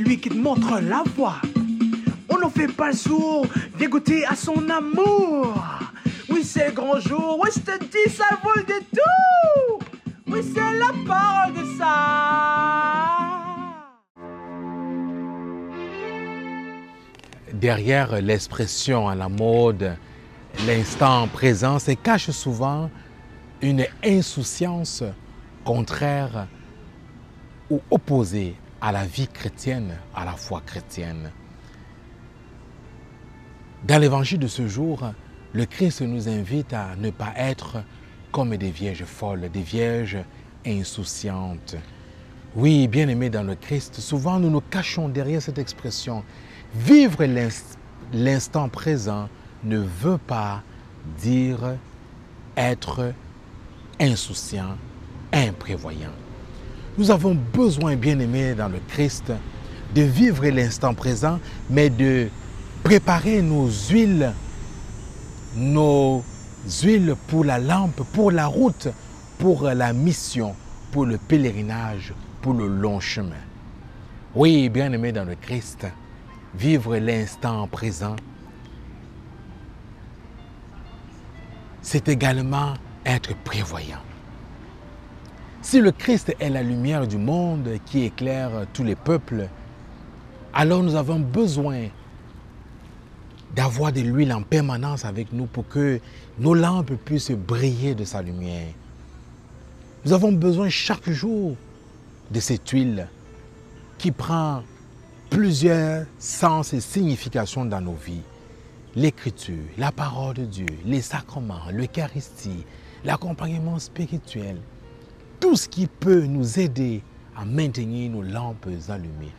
lui qui te montre la voie. On ne fait pas le sourd, viens goûter à son amour. Oui, c'est grand jour, oui, je te dis, ça vaut le détour. Oui, c'est la parole de ça. Derrière l'expression à la mode, l'instant présent se cache souvent une insouciance contraire ou opposée à la vie chrétienne, à la foi chrétienne. Dans l'évangile de ce jour, le Christ nous invite à ne pas être comme des vierges folles, des vierges insouciantes. Oui, bien-aimés dans le Christ, souvent nous nous cachons derrière cette expression. Vivre l'instant présent ne veut pas dire être insouciant, imprévoyant. Nous avons besoin, bien-aimés dans le Christ, de vivre l'instant présent, mais de préparer nos huiles pour la lampe, pour la route, pour la mission, pour le pèlerinage, pour le long chemin. Oui, bien-aimés dans le Christ, vivre l'instant présent, c'est également être prévoyant. Si le Christ est la lumière du monde qui éclaire tous les peuples, alors nous avons besoin d'avoir de l'huile en permanence avec nous pour que nos lampes puissent briller de sa lumière. Nous avons besoin chaque jour de cette huile qui prend plusieurs sens et significations dans nos vies. L'Écriture, la parole de Dieu, les sacrements, l'Eucharistie, l'accompagnement spirituel, tout ce qui peut nous aider à maintenir nos lampes allumées.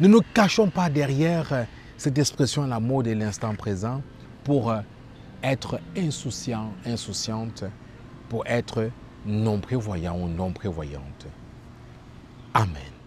Ne nous cachons pas derrière cette expression la mode de l'instant présent pour être insouciant, insouciante, pour être non prévoyant ou non prévoyante. Amen.